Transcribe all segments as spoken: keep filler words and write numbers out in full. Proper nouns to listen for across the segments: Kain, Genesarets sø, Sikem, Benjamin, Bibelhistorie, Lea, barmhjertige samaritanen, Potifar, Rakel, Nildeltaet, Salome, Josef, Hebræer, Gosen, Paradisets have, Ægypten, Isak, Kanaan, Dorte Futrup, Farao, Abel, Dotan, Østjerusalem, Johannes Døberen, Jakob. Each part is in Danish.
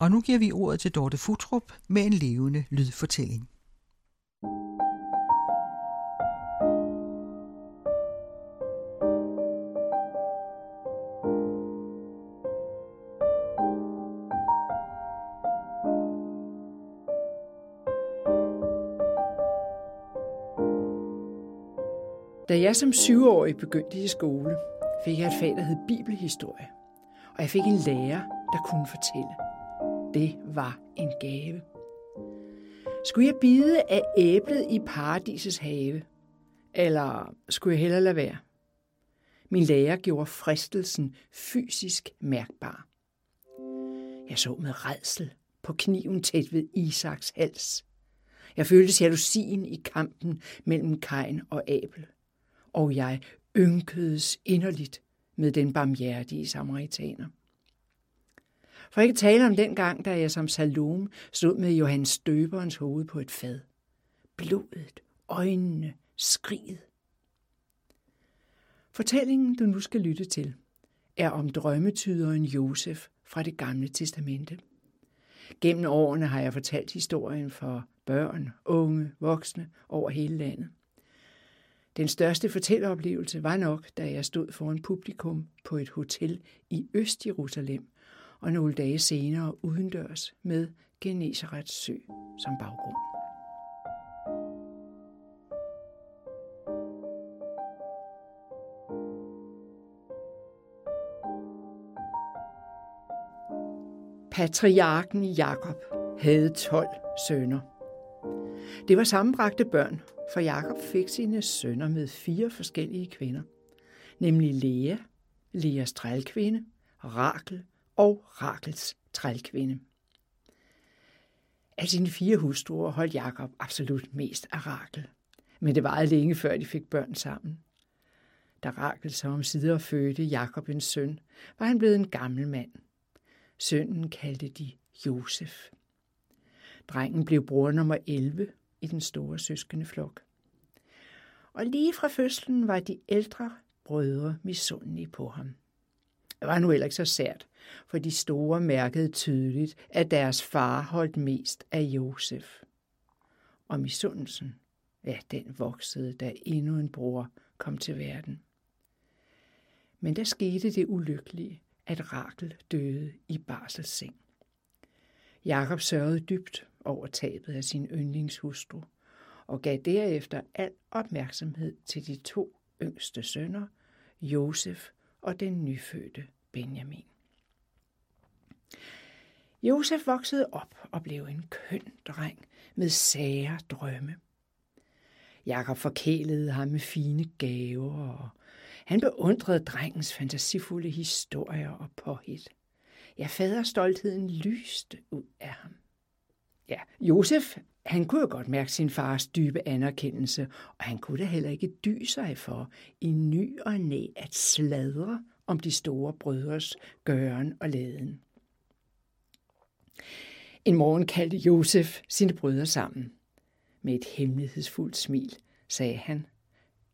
Og nu giver vi ordet til Dorte Futrup med en levende lydfortælling. Da jeg som syvårig begyndte i skole, fik jeg et fag, der hed Bibelhistorie. Og jeg fik en lærer, der kunne fortælle. Det var en gave. Skulle jeg bide af æblet i Paradisets have? Eller skulle jeg hellere lade være? Min lærer gjorde fristelsen fysisk mærkbar. Jeg så med rædsel på kniven tæt ved Isaks hals. Jeg følte jalousien i kampen mellem Kain og Abel, og jeg ynkedes inderligt med den barmhjertige samaritaner. For ikke tale om den gang, da jeg som Salome stod med Johannes Døberens hoved på et fad. Blodet, øjnene, skriget. Fortællingen, du nu skal lytte til, er om drømmetyderen Josef fra Det Gamle Testamente. Gennem årene har jeg fortalt historien for børn, unge, voksne over hele landet. Den største fortælleoplevelse var nok, da jeg stod foran publikum på et hotel i Østjerusalem og nogle dage senere udendørs med Genesarets sø som baggrund. Patriarken Jakob havde tolv sønner. Det var sammenbragte børn, for Jakob fik sine sønner med fire forskellige kvinder, nemlig Lea, Leas trælkvinde, Rakel og Rakels trælkvinde. Af sine fire hustruer holdt Jakob absolut mest af Rakel, men det varede længe før de fik børn sammen. Da Rakel så omsider fødte Jakob en søn, var han blevet en gammel mand. Sønnen kaldte de Josef. Drengen blev bror nummer elleve i den store søskendeflok. Og lige fra fødslen var de ældre brødre misundelige på ham. Det var nu heller ikke så sært, for de store mærkede tydeligt, at deres far holdt mest af Josef. Og misundelsen, ja, den voksede, da endnu en bror kom til verden. Men der skete det ulykkelige, at Rakel døde i barselsseng. Jakob sørgede dybt over tabet af sin yndlingshustru og gav derefter al opmærksomhed til de to yngste sønner, Josef og den nyfødte Benjamin. Josef voksede op og blev en køn dreng med sære drømme. Jakob forkælede ham med fine gaver, og han beundrede drengens fantasifulde historier og påhit. Ja, faderstoltheden lyste ud af ham. Ja, Josef, han kunne jo godt mærke sin fars dybe anerkendelse, og han kunne da heller ikke dy sig for i ny og næ at sladre om de store brødres gøren og laden. En morgen kaldte Josef sine brødre sammen. Med et hemmelighedsfuldt smil sagde han,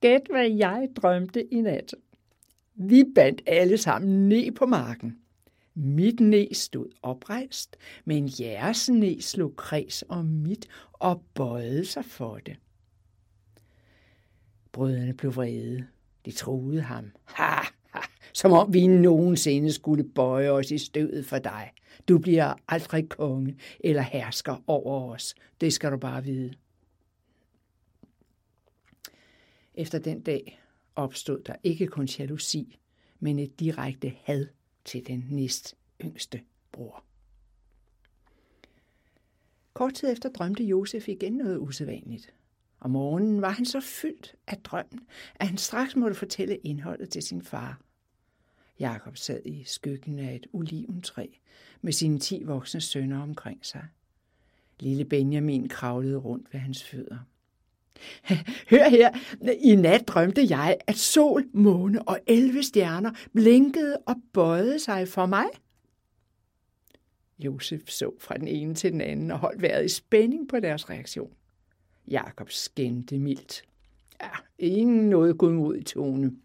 "Gæt, hvad jeg drømte i nat. Vi bandt alle sammen ned på marken. Mit næ stod oprejst, men jeres næ slog kreds om mit og bøjede sig for det." Brødrene blev vrede. De truede ham. Ha, ha, som om vi nogensinde skulle bøje os i støvet for dig. Du bliver aldrig konge eller hersker over os. Det skal du bare vide. Efter den dag opstod der ikke kun jalousi, men et direkte had til den næst yngste bror. Kort tid efter drømte Josef igen noget usædvanligt. Om morgenen var han så fyldt af drømmen, at han straks måtte fortælle indholdet til sin far. Jakob sad i skyggen af et oliventræ med sine ti voksne sønner omkring sig. Lille Benjamin kravlede rundt ved hans fødder. "Hør her, i nat drømte jeg, at sol, måne og elleve stjerner blinkede og bøjede sig for mig." Josef så fra den ene til den anden og holdt vejret i spænding på deres reaktion. Jakob skændte mildt. Ja, ingen noget godmodig tone.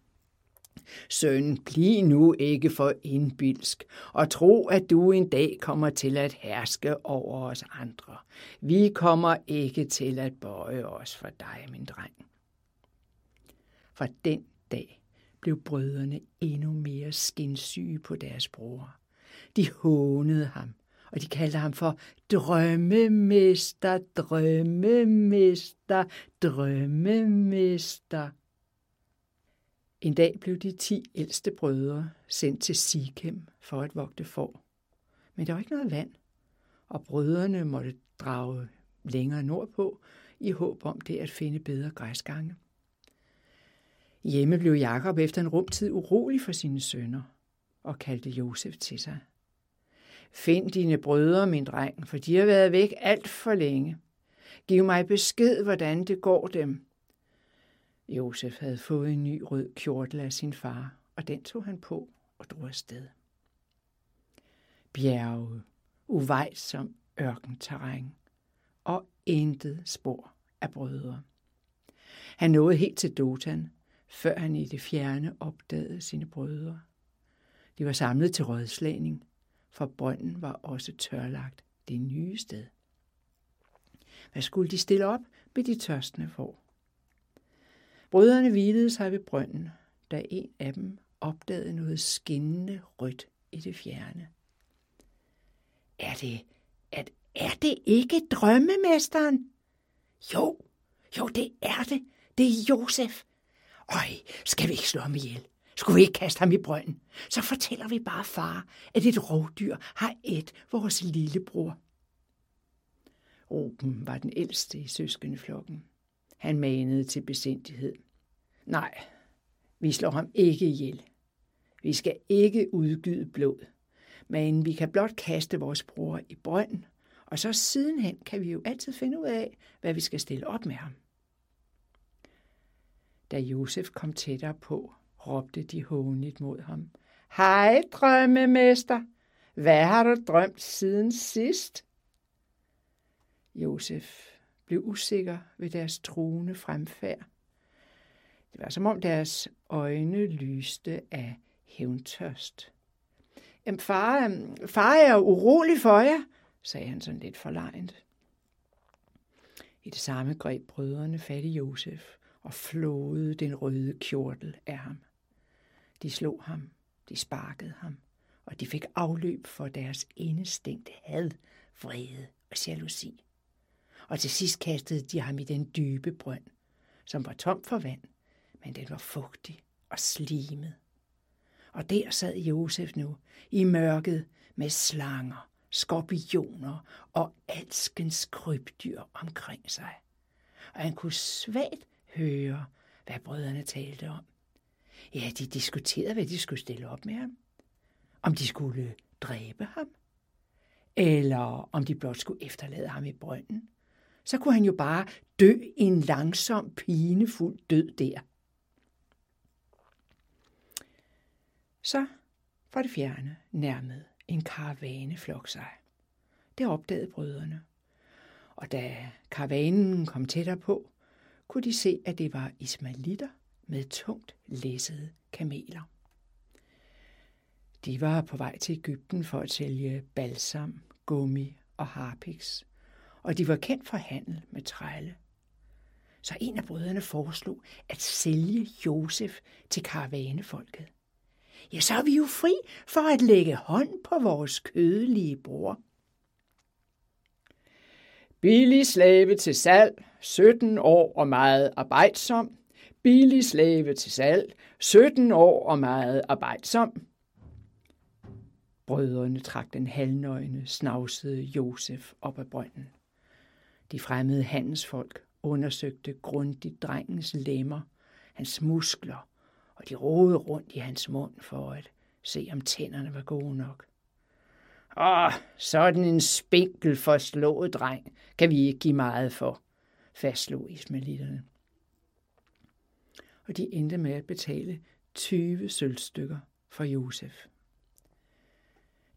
Søn, bliv nu ikke for indbilsk, og tro, at du en dag kommer til at herske over os andre. Vi kommer ikke til at bøje os for dig, min dreng. Fra den dag blev brødrene endnu mere skinsyge på deres bror. De hånede ham, og de kaldte ham for drømmemester, drømmemester, drømmemester. En dag blev de ti ældste brødre sendt til Sikem for at vogte får. Men der var ikke noget vand, og brødrene måtte drage længere nordpå i håb om det at finde bedre græsgange. Hjemme blev Jakob efter en rumtid urolig for sine sønner og kaldte Josef til sig. Find dine brødre, min dreng, for de har været væk alt for længe. Giv mig besked, hvordan det går dem. Josef havde fået en ny rød kjortel af sin far, og den tog han på og drog afsted. Bjerge, uvejsom ørkenterræn og intet spor af brødre. Han nåede helt til Dotan, før han i det fjerne opdagede sine brødre. De var samlet til rådslagning, for brønden var også tørlagt det nye sted. Hvad skulle de stille op med de tørstende får? Brødrene hvilede sig ved brønden, da en af dem opdagede noget skinnende rødt i det fjerne. Er det, at, er det ikke drømmemesteren? Jo, jo det er det. Det er Josef. Øj, skal vi ikke slå ham ihjel? Skulle vi ikke kaste ham i brønden? Så fortæller vi bare far, at et rovdyr har ædt vores lillebror. Ruben var den ældste i søskendeflokken. Han manede til besindighed. Nej, vi slår ham ikke ihjel. Vi skal ikke udgyde blod, men vi kan blot kaste vores bror i brønden, og så sidenhen kan vi jo altid finde ud af, hvad vi skal stille op med ham. Da Josef kom tættere på, råbte de hånligt mod ham. Hej, drømmemester! Hvad har du drømt siden sidst? Josef blev usikker ved deres truende fremfærd. Det var som om deres øjne lyste af hævntørst. Jamen far, far er jo urolig for jer, sagde han sådan lidt forlegent. I det samme greb brødrene fat i Josef og flåede den røde kjortel af ham. De slog ham, de sparkede ham, og de fik afløb for deres indestængte had, vrede og jalousi. Og til sidst kastede de ham i den dybe brønd, som var tom for vand, men den var fugtig og slimet. Og der sad Josef nu i mørket med slanger, skorpioner og alskens krybdyr omkring sig. Og han kunne svagt høre, hvad brødrene talte om. Ja, de diskuterede, hvad de skulle stille op med ham. Om de skulle dræbe ham, eller om de blot skulle efterlade ham i brønden. Så kunne han jo bare dø en langsom, pinefuld død der. Så fra det fjerne nærmede en karavaneflok sig. Det opdagede brødrene. Og da karavanen kom tættere på, kunne de se, at det var ismailitter med tungt læssede kameler. De var på vej til Ægypten for at sælge balsam, gummi og harpiks, og de var kendt for handel med trælle. Så en af brødrene foreslog at sælge Josef til karavanefolket. Ja, så er vi jo fri for at lægge hånd på vores kødelige bror. Billig slave til salg, sytten år og meget arbejdsom. Billig slave til salg, sytten år og meget arbejdsom. Brødrene trak den halvnøgne, snavsede Josef op af brønden. De fremmede handelsfolk undersøgte grundigt drengens lemmer, hans muskler, og de rodede rundt i hans mund for at se, om tænderne var gode nok. Åh, sådan en spinkel forslået dreng kan vi ikke give meget for, fastslog ismailitterne. Og de endte med at betale tyve sølvstykker for Josef.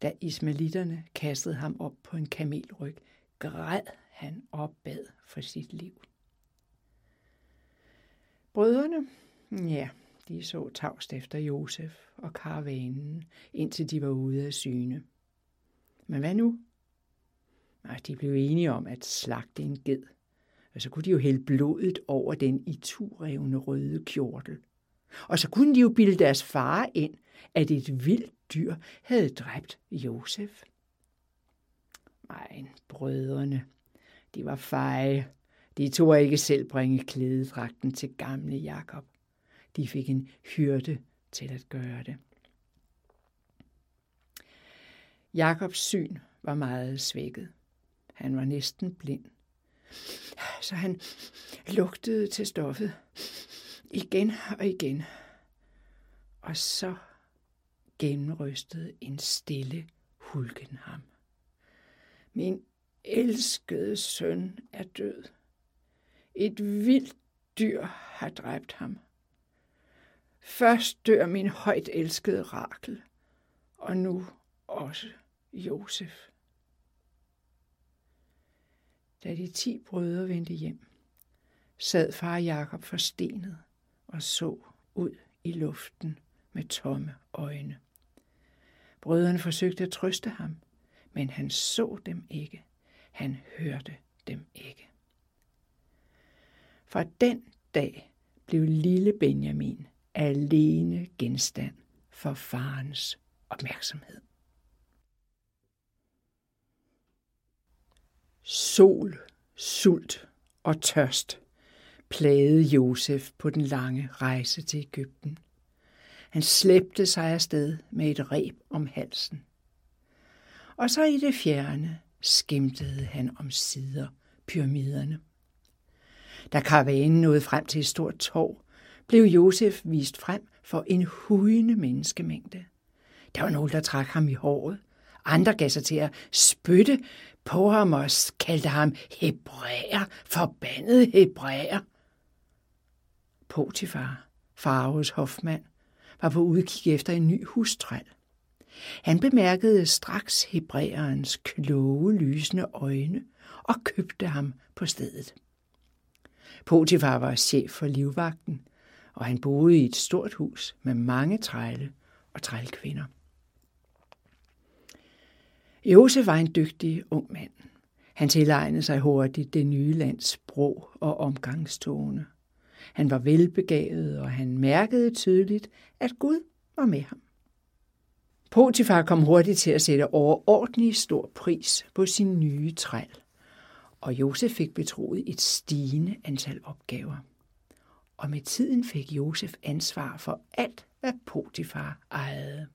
Da ismailitterne kastede ham op på en kamelryg, græd han og bad for sit liv. Brødrene, ja, De så tavst efter Josef og karavanen, indtil de var ude af syne. Men hvad nu? Nej, de blev enige om at slagte en ged, og så kunne de jo hælde blodet over den i turevne røde kjortel. Og så kunne de jo bilde deres far ind, at et vildt dyr havde dræbt Josef. Nej, brødrene, de var feje. De turde ikke selv bringe klædedragten til gamle Jakob. De fik en hyrde til at gøre det. Jakobs syn var meget svækket. Han var næsten blind. Så han lugtede til stoffet igen og igen. Og så gennemrystede en stille hulken ham. Min elskede søn er død. Et vildt dyr har dræbt ham. Først dør min højt elskede Rakel, og nu også Josef. Da de ti brødre vendte hjem, sad far Jakob forstenet og så ud i luften med tomme øjne. Brødrene forsøgte at trøste ham, men han så dem ikke. Han hørte dem ikke. Fra den dag blev lille Benjamin alene genstand for farens opmærksomhed. Sol, sult og tørst plagede Josef på den lange rejse til Ægypten. Han slæbte sig afsted med et reb om halsen. Og så i det fjerne skimtede han omsider pyramiderne. Da karavanen nåede frem til et stort torv, blev Josef vist frem for en hujende menneskemængde. Der var nogen, der trak ham i håret. Andre gav sig til at spytte på ham og kaldte ham hebræer, forbandet hebræer. Potifar, Faraos hofmand, var på udkig efter en ny hustræl. Han bemærkede straks hebræerens kloge, lysende øjne og købte ham på stedet. Potifar var chef for livvagten, og han boede i et stort hus med mange trælle og trælkvinder. Josef var en dygtig ung mand. Han tilegnede sig hurtigt det nye lands sprog og omgangstone. Han var velbegavet, og han mærkede tydeligt, at Gud var med ham. Potifar kom hurtigt til at sætte overordentlig stor pris på sin nye træl, og Josef fik betroet et stigende antal opgaver. Og med tiden fik Josef ansvar for alt, hvad Potifar ejede.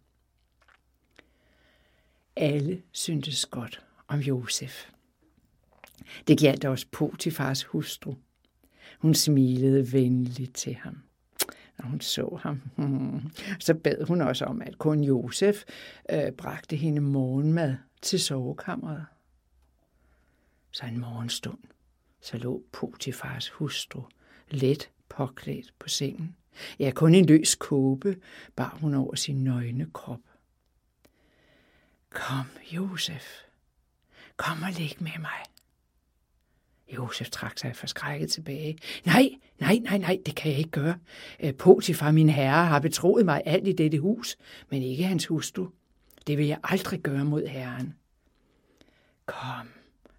Alle syntes godt om Josef. Det gjaldt også Potifars hustru. Hun smilede venligt til ham, når hun så ham. Så bad hun også om, at kun Josef øh, bragte hende morgenmad til sovekammeret. Så en morgenstund, så lå Potifars hustru let påklædt på sengen. Ja, kun en løs kåbe bar hun over sin nøgne krop. Kom, Josef. Kom og lig med mig. Josef trak sig forskrækket tilbage. Nej, nej, nej, nej, det kan jeg ikke gøre. Potifar, min herre, har betroet mig alt i dette hus, men ikke hans hustru. Det vil jeg aldrig gøre mod herren. Kom,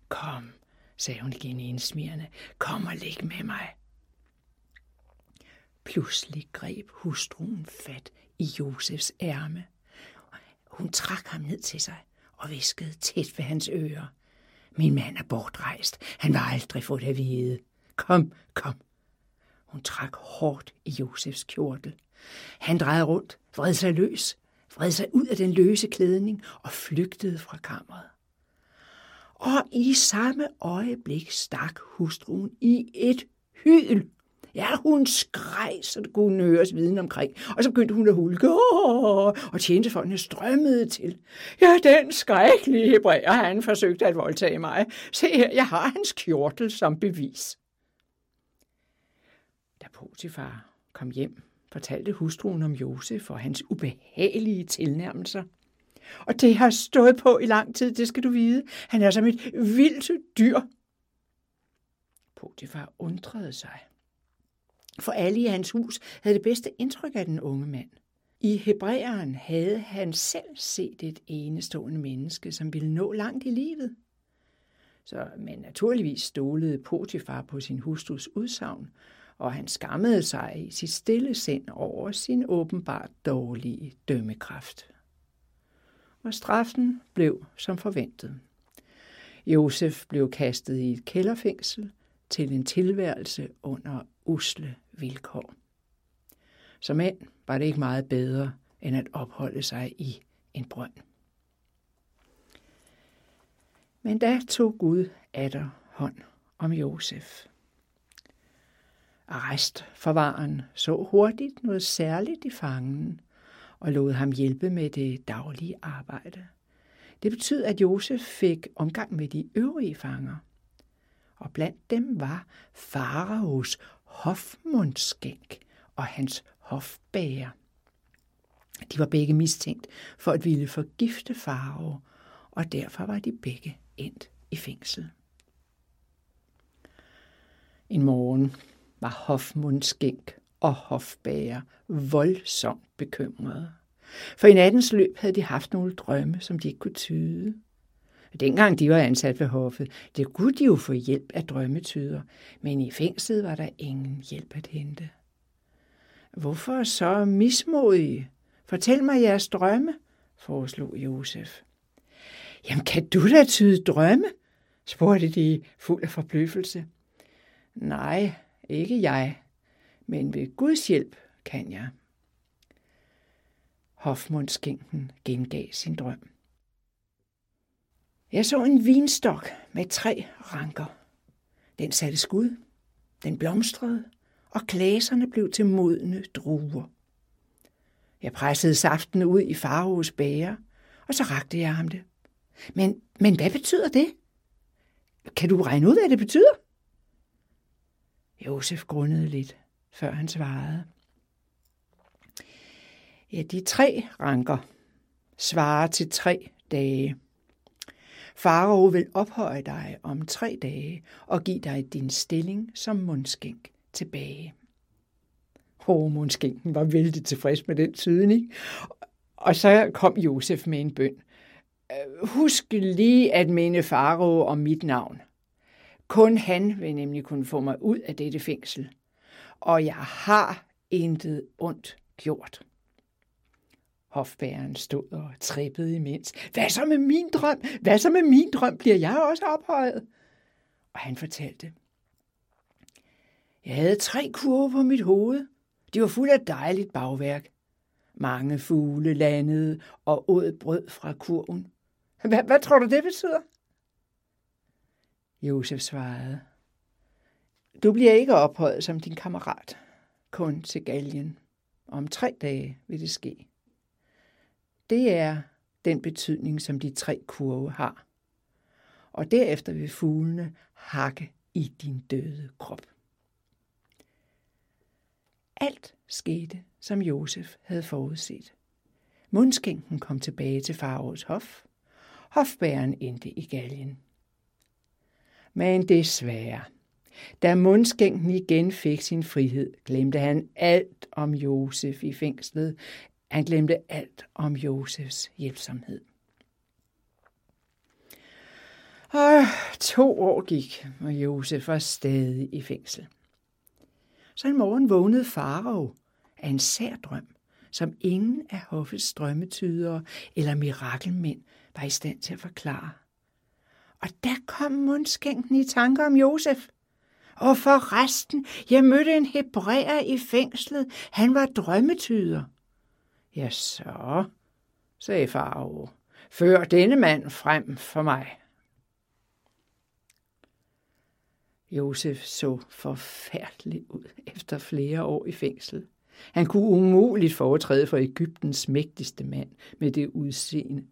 kom, sagde hun igen indsmirrende. Kom og lig med mig. Pludselig greb hustruen fat i Josefs ærme. Hun trak ham ned til sig og viskede tæt ved hans ører. Min mand er bortrejst. Han vil aldrig få det at vide. Kom, kom. Hun trak hårdt i Josefs kjortel. Han drejede rundt, vred sig løs, vred sig ud af den løse klædning og flygtede fra kammeret. Og i samme øjeblik stak hustruen i et hyl. Ja, hun skreg, så det kunne høres viden omkring, og så begyndte hun at hulke, og tjenestefolkene strømmede til. Ja, den skrækkelige hebræer, han forsøgte at voldtage mig. Se her, jeg har hans kjortel som bevis. Da Potifar kom hjem, fortalte hustruen om Josef og hans ubehagelige tilnærmelser. Og det har stået på i lang tid, det skal du vide. Han er som et vildt dyr. Potifar undrede sig. for alle i hans hus havde det bedste indtryk af den unge mand. I Hebræeren havde han selv set et enestående menneske, som ville nå langt i livet. Så, men naturligvis stolede Potifar på sin hustrus udsagn, og han skammede sig i sit stille sind over sin åbenbart dårlige dømmekraft. Og straffen blev som forventet. Josef blev kastet i et kælderfængsel til en tilværelse under usle vilkår. Som end var det ikke meget bedre, end at opholde sig i en brønd. Men da tog Gud atter hånd om Josef. Arrestforvareren så hurtigt noget særligt i fangen og lod ham hjælpe med det daglige arbejde. Det betød, at Josef fik omgang med de øvrige fanger, og blandt dem var Faraos hofmundskænk og hans hofbæger. De var begge mistænkt for at ville forgifte Farao, og derfor var de begge endt i fængsel. En morgen var hofmundskænk og hofbæger voldsomt bekymrede. For i nattens løb havde de haft nogle drømme, som de ikke kunne tyde. Dengang de var ansat ved hoffet, det kunne de jo få hjælp af drømmetyder, men i fængslet var der ingen hjælp at hente. Hvorfor så mismodige? Fortæl mig jeres drømme, foreslog Josef. Jamen, kan du da tyde drømme? Spurgte de fuld af forbløffelse. Nej, ikke jeg, men ved Guds hjælp kan jeg. Hofmundskænken gengav sin drøm. Jeg så en vinstok med tre ranker. Den satte skud, den blomstrede, og glaserne blev til modne druer. Jeg pressede saften ud i Faraos bæger, og så rakte jeg ham det. Men, men hvad betyder det? Kan du regne ud, hvad det betyder? Josef grundede lidt, før han svarede. Ja, de tre ranker svarer til tre dage. Farao vil ophøje dig om tre dage og give dig din stilling som mundskænk tilbage. Åh, mundskænken var vældig tilfreds med den tydning. Og så kom Josef med en bøn. Husk lige at minde Farao om mit navn. Kun han vil nemlig kunne få mig ud af dette fængsel. Og jeg har intet ondt gjort. Hofbæren stod og trippede imens. Hvad så med min drøm? Hvad så med min drøm? Bliver jeg også ophøjet? Og han fortalte. Jeg havde tre kurve på mit hoved. De var fuld af dejligt bagværk. Mange fugle landede og åd brød fra kurven. Hvad, hvad tror du, det betyder? Josef svarede. Du bliver ikke ophøjet som din kammerat. Kun til galgen. Om tre dage vil det ske. Det er den betydning, som de tre kurve har. Og derefter vil fuglene hakke i din døde krop. Alt skete, som Josef havde forudset. Mundskænken kom tilbage til Faraos hof. Hofbæren endte i galgen. Men desværre, da mundskænken igen fik sin frihed, glemte han alt om Josef i fængslet. Han glemte alt om Josefs hjælpsomhed. Og to år gik, og Josef var stadig i fængsel. Så en morgen vågnede Farao af en sær drøm, som ingen af hoffets drømmetydere eller mirakelmænd var i stand til at forklare. Og der kom mundskænken i tanker om Josef. Og forresten, jeg mødte en hebræer i fængslet. Han var drømmetyder. Ja, så, sagde Farao, før denne mand frem for mig. Josef så forfærdelig ud efter flere år i fængsel. Han kunne umuligt foretræde for Ægyptens mægtigste mand med det udseende.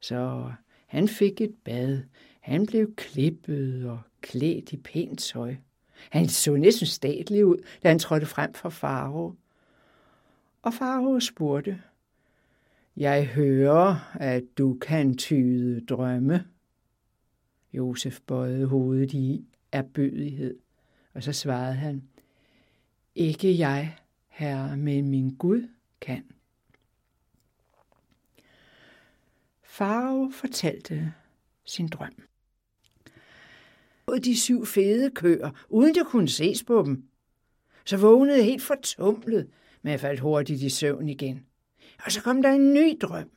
Så han fik et bad. Han blev klippet og klædt i pænt tøj. Han så næsten statlig ud, da han trådte frem for Farao. Og Farao spurgte, jeg hører, at du kan tyde drømme. Josef bøjede hovedet i erbødighed, og så svarede han, Ikke jeg, Herre, men min Gud kan. Farao fortalte sin drøm. Og de syv fede køer, uden at kunne ses på dem. Så vågnede helt fortumlet, men jeg faldt hurtigt i søvn igen. Og så kom der en ny drøm.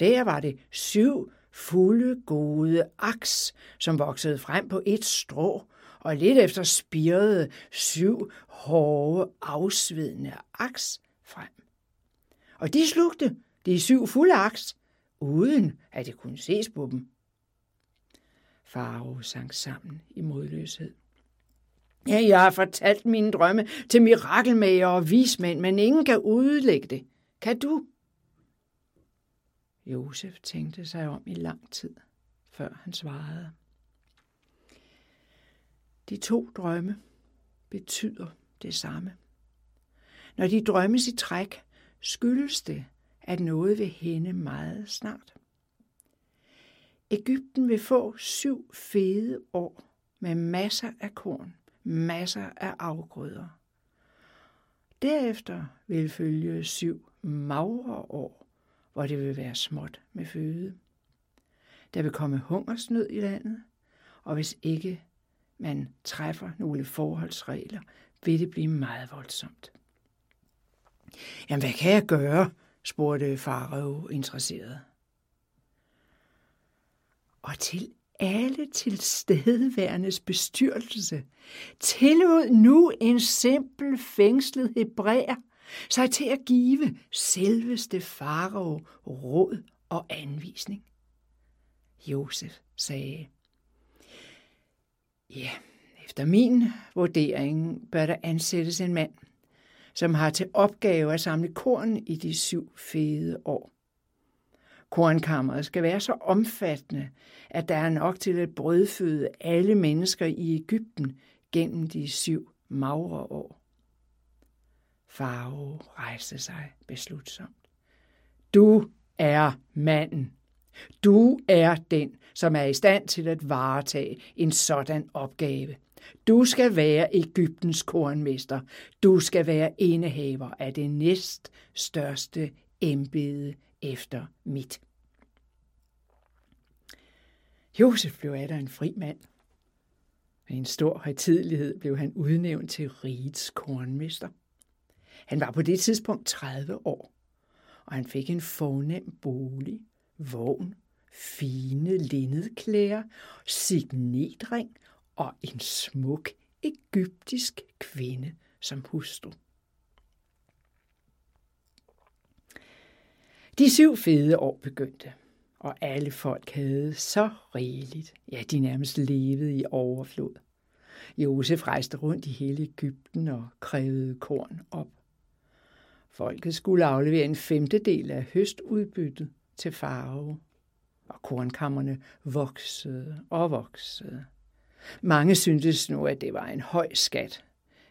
Der var det syv fulde gode aks, som voksede frem på et strå, og lidt efter spirede syv hårde, afsvedende aks frem. Og de slugte de syv fulde aks, uden at det kunne ses på dem. Farao sank sammen i modløshed. Ja, jeg har fortalt mine drømme til mirakelmager og vismænd, men ingen kan udlægge det. Kan du? Josef tænkte sig om i lang tid, før han svarede. De to drømme betyder det samme. Når de drømmes i træk, skyldes det, at noget vil hænde meget snart. Ægypten vil få syv fede år med masser af korn, masser af afgrøder. Derefter vil følge syv magre år, hvor det vil være småt med føde. Der vil komme hungersnød i landet, og hvis ikke man træffer nogle forholdsregler, vil det blive meget voldsomt. Jamen, hvad kan jeg gøre? Spurgte Farao interesseret. Og til alle tilstedeværendes bestyrtelse tillod nu en simpel fængslet hebræer sig til at give selveste Farao råd og anvisning. Josef sagde, ja, efter min vurdering bør der ansættes en mand, som har til opgave at samle korn i de syv fede år. Kornkammeret skal være så omfattende, at der er nok til at brødføde alle mennesker i Ægypten gennem de syv magre år. Farao rejste sig beslutsomt. Du er manden. Du er den, som er i stand til at varetage en sådan opgave. Du skal være Ægyptens kornmester. Du skal være indehaver af det næst største embede efter mit. Josef blev atter en fri mand. Med en stor højtidelighed blev han udnævnt til rigets kornmester. Han var på det tidspunkt tredive år, og han fik en fornem bolig, vogn, fine linnedklæder, signetring og en smuk ægyptisk kvinde som hustru. De syv fede år begyndte, og alle folk havde så rigeligt, ja, de nærmest levede i overflod. Josef rejste rundt i hele Ægypten og krævede korn op. Folket skulle aflevere en femtedel af høstudbyttet til Farao, og kornkammerne voksede og voksede. Mange syntes nu, at det var en høj skat,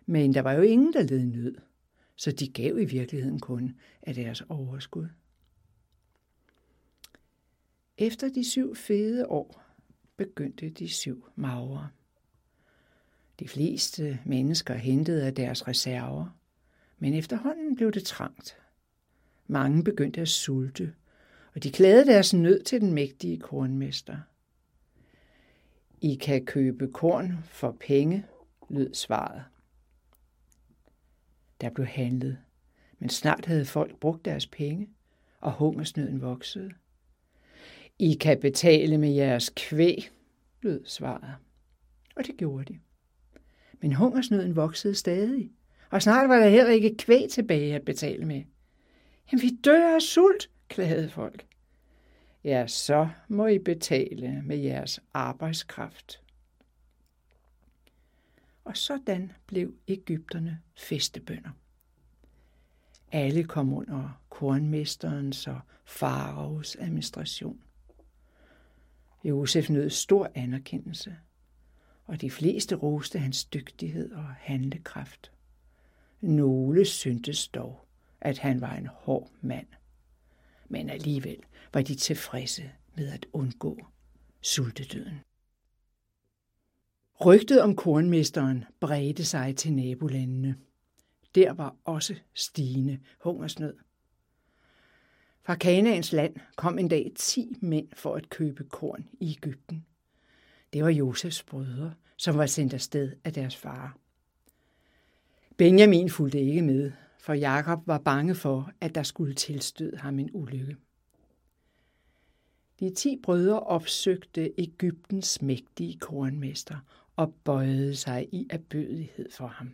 men der var jo ingen, der led nød, så de gav i virkeligheden kun af deres overskud. Efter de syv fede år begyndte de syv magre. De fleste mennesker hentede af deres reserver, men efterhånden blev det trangt. Mange begyndte at sulte, og de klagede deres nød til den mægtige kornmester. I kan købe korn for penge, lød svaret. Der blev handlet, men snart havde folk brugt deres penge, og hungersnøden voksede. I kan betale med jeres kvæg, lød svaret. Og det gjorde de. Men hungersnøden voksede stadig, og snart var der heller ikke kvæg tilbage at betale med. Jamen, vi dør af sult, klagede folk. Ja, så må I betale med jeres arbejdskraft. Og sådan blev ægypterne fæstebønder. Alle kom under kornmesterens og Faraos administration. Josef nød stor anerkendelse, og de fleste roste hans dygtighed og handlekraft. Nogle syntes dog, at han var en hård mand, men alligevel var de tilfredse med at undgå sultedøden. Rygtet om kornmesteren bredte sig til nabolandene, Der var også stigende hungersnød. Fra Kanaans land kom en dag ti mænd for at købe korn i Ægypten. Det var Josefs brødre, som var sendt afsted af deres far. Benjamin fulgte ikke med, for Jakob var bange for, at der skulle tilstøde ham en ulykke. De ti brødre opsøgte Ægyptens mægtige kornmester og bøjede sig i ærbødighed for ham.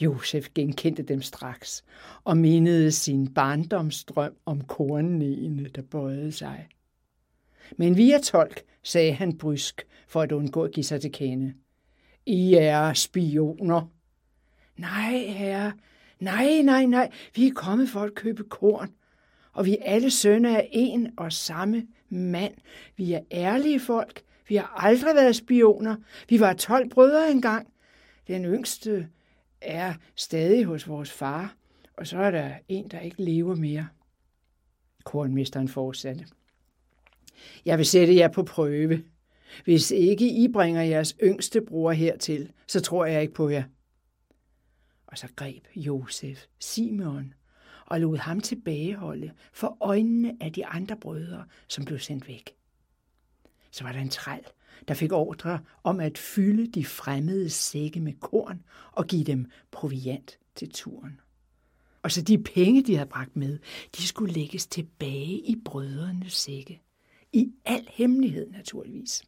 Josef genkendte dem straks og mindede sin barndomsdrøm om kornene, der bøjede sig. Men vi er tolk, sagde han brysk for at undgå at give sig til kende. I er spioner. Nej, herre. Nej, nej, nej. Vi er kommet for at købe korn. Og vi er alle sønner af en og samme mand. Vi er ærlige folk. Vi har aldrig været spioner. Vi var tolv brødre engang. Den yngste er stadig hos vores far, og så er der en, der ikke lever mere. Kornmesteren fortsatte. Jeg vil sætte jer på prøve. Hvis ikke I bringer jeres yngste bror hertil, så tror jeg ikke på jer. Og så greb Josef Simeon og lod ham tilbageholde for øjnene af de andre brødre, som blev sendt væk. Så var der en træl, der fik ordre om at fylde de fremmede sække med korn og give dem proviant til turen. Og så de penge, de havde bragt med, de skulle lægges tilbage i brødrenes sække. I al hemmelighed naturligvis.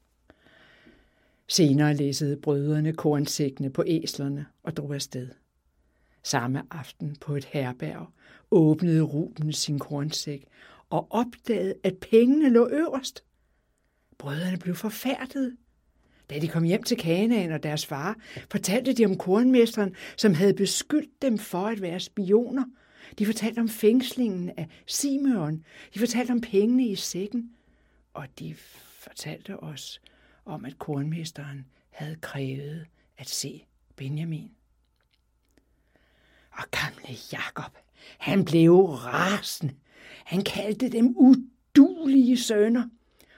Senere læssede brødrene kornsækkene på æslerne og drog afsted. Samme aften på et herberg åbnede Ruben sin kornsæk og opdagede, at pengene lå øverst. Brødrene blev forfærdede. Da de kom hjem til Kanaan og deres far, fortalte de om kornmesteren, som havde beskyldt dem for at være spioner. De fortalte om fængslingen af Simeon. De fortalte om pengene i sækken. Og de fortalte os om, at kornmesteren havde krævet at se Benjamin. Og gamle Jakob, han blev rasende. Han kaldte dem uduelige sønner.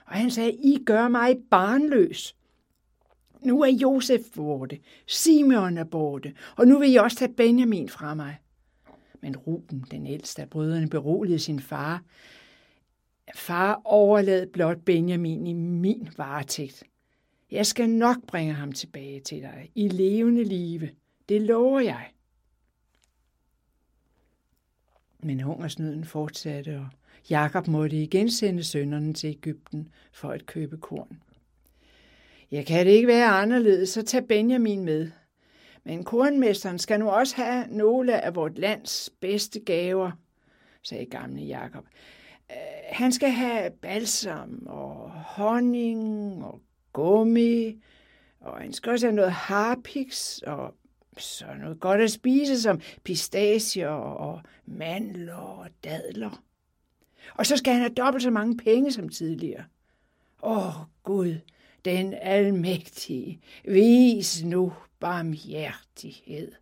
Og han sagde, I gør mig barnløs. Nu er Josef borte, Simeon er borte, og nu vil I også tage Benjamin fra mig. Men Ruben, den ældste af brødrene, beroligede sin far. Far, overlad blot Benjamin i min varetægt. Jeg skal nok bringe ham tilbage til dig i levende live. Det lover jeg. Men hungersnøden fortsatte, og Jakob måtte igen sende sønnerne til Ægypten for at købe korn. Jeg kan det ikke være anderledes, så tag Benjamin med. Men kornmesteren skal nu også have nogle af vort lands bedste gaver, sagde gamle Jakob. Han skal have balsam og honning og gummi, og han skal også have noget harpiks og så noget godt at spise som pistacier og mandler og dadler. Og så skal han have dobbelt så mange penge som tidligere. Åh oh, Gud, den almægtige, vis nu barmhjertighed.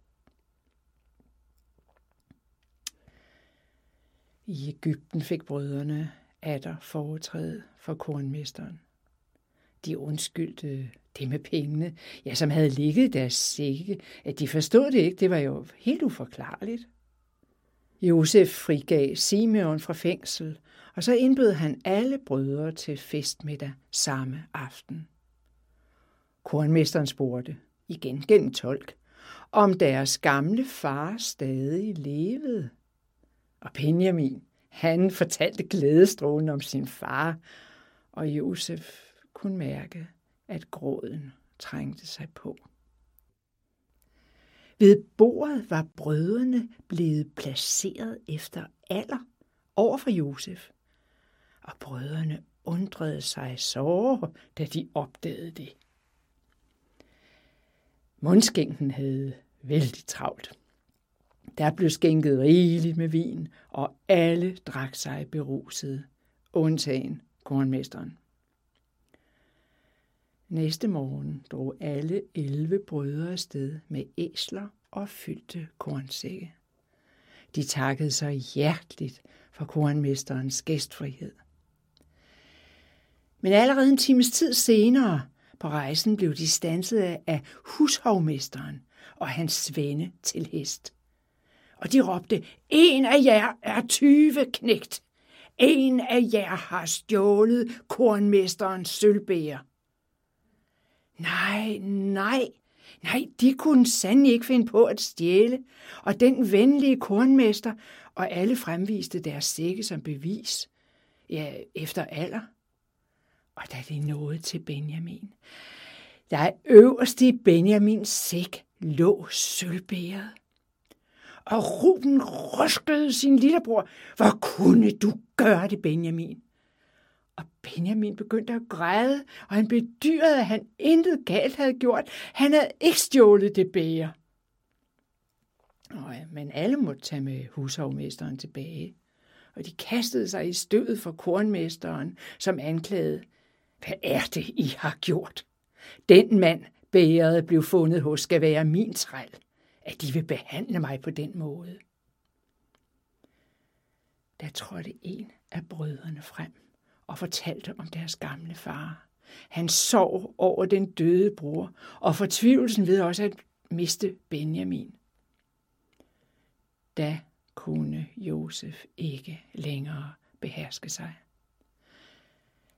I Ægypten fik brødrene atter foretræde for kornmesteren. De undskyldte det med pengene, ja, som havde ligget i deres sække, at de forstod det ikke. Det var jo helt uforklarligt. Josef frigav Simeon fra fængsel, og så indbød han alle brødre til festmiddag samme aften. Kornmesteren spurgte, igen gennem tolk, om deres gamle far stadig levede. Og Benjamin, han fortalte glædestrålen om sin far, og Josef kunne mærke, at gråden trængte sig på. Ved bordet var brødrene blevet placeret efter alder over for Josef, og brødrene undrede sig såre, da de opdagede det. Mundskænken havde vældig travlt. Der blev skænket rigeligt med vin, og alle drak sig berusede, undtagen kornmesteren. Næste morgen drog alle elleve brødre afsted med æsler og fyldte kornsække. De takkede sig hjerteligt for kornmesterens gæstfrihed. Men allerede en times tid senere på rejsen blev de standset af hushovmesteren og hans svende til hest. og de råbte, en af jer er tyveknægt. En af jer har stjålet kornmesterens sølvbæger. Nej, nej, nej, de kunne sandelig ikke finde på at stjæle, og den venlige kornmester, og alle fremviste deres sække som bevis, ja, efter alder. Og da de nåede til Benjamin, der øverst i Benjamins sæk lå sølvbæret. Og Ruben ruskede sin lillebror. Hvor kunne du gøre det, Benjamin? Og Benjamin begyndte at græde, og han bedyrede, at han intet galt havde gjort. Han havde ikke stjålet det bæger. Nå ja, men alle måtte tage med hushovmesteren tilbage. Og de kastede sig i støvet for kornmesteren, som anklagede. Hvad er det, I har gjort? Den mand, bægeret blev fundet hos, skal være min træl. At de vil behandle mig på den måde. Der trådte en af brødrene frem og fortalte om deres gamle far. Han sov over den døde bror, og fortvivlelsen ved også at miste Benjamin. Da kunne Josef ikke længere beherske sig.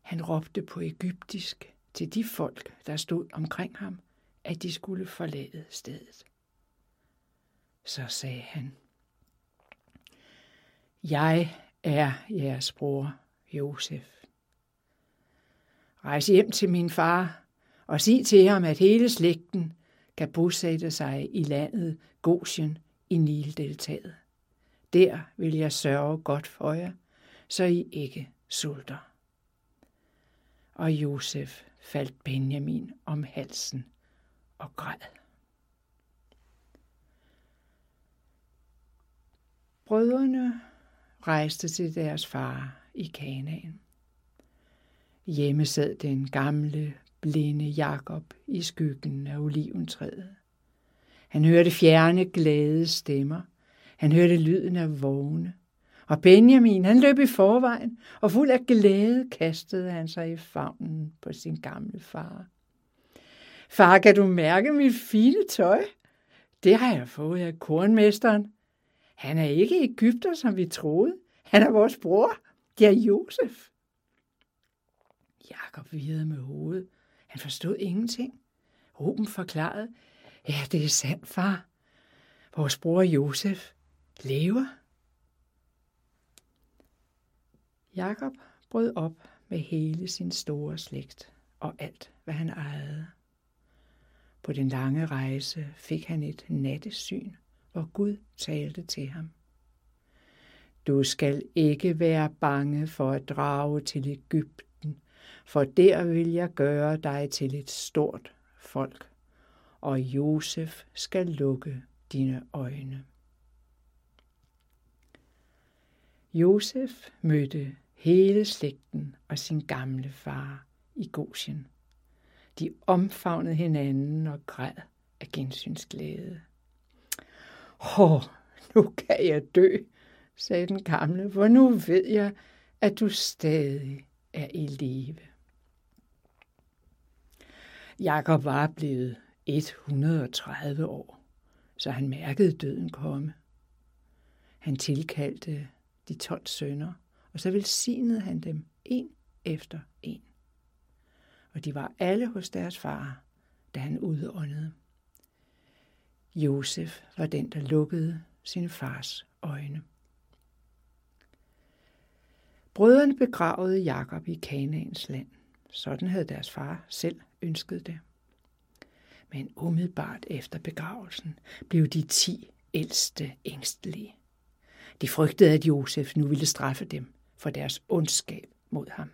Han råbte på egyptisk til de folk, der stod omkring ham, at de skulle forlade stedet. Så sagde han, jeg er jeres bror, Josef. Rejs hjem til min far og sig til ham, at hele slægten kan bosætte sig i landet Gosen i Nildeltaet. Der vil jeg sørge godt for jer, så I ikke sulter. Og Josef faldt Benjamin om halsen og græd. Brødrene rejste til deres far i Kanaan. Hjemme sad den gamle, blinde Jakob i skyggen af oliventræet. Han hørte fjerne, glade stemmer. Han hørte lyden af vogne. Og Benjamin, han løb i forvejen, og fuld af glæde kastede han sig i favnen på sin gamle far. Far, kan du mærke mit fine tøj? Det har jeg fået af kornmesteren. Han er ikke egypter, som vi troede. Han er vores bror. Det er Josef. Jakob virrede med hovedet. Han forstod ingenting. Ruben forklarede, ja, det er sandt, far. Vores bror Josef lever. Jakob brød op med hele sin store slægt og alt, hvad han ejede. På den lange rejse fik han et nattesyn, og Gud talte til ham. Du skal ikke være bange for at drage til Ægypten, for der vil jeg gøre dig til et stort folk, og Josef skal lukke dine øjne. Josef mødte hele slægten og sin gamle far i Gosen. De omfavnede hinanden og græd af gensynsglæde. Åh, oh, nu kan jeg dø, sagde den gamle, for nu ved jeg, at du stadig er i live. Jakob var blevet et hundrede og tredive år, så han mærkede døden komme. Han tilkaldte de tolv sønner, og så velsignede han dem en efter en. Og de var alle hos deres far, da han udåndede. Josef var den, der lukkede sin fars øjne. Brødrene begravede Jakob i Kanaans land. Sådan havde deres far selv ønsket det. Men umiddelbart efter begravelsen blev de ti ældste ængstelige. De frygtede, at Josef nu ville straffe dem for deres ondskab mod ham.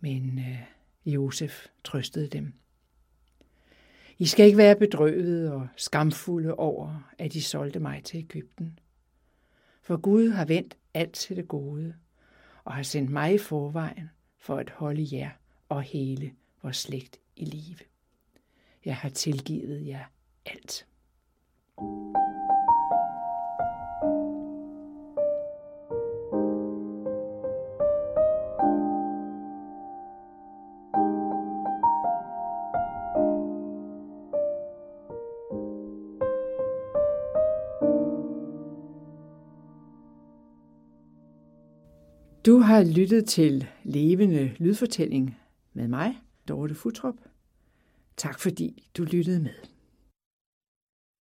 Men øh, Josef trøstede dem. I skal ikke være bedrøvet og skamfulde over, at I solgte mig til Ægypten. For Gud har vendt alt til det gode, og har sendt mig i forvejen for at holde jer og hele vores slægt i live. Jeg har tilgivet jer alt. Du har lyttet til Levende Lydfortælling med mig, Dorte Futrup. Tak fordi du lyttede med.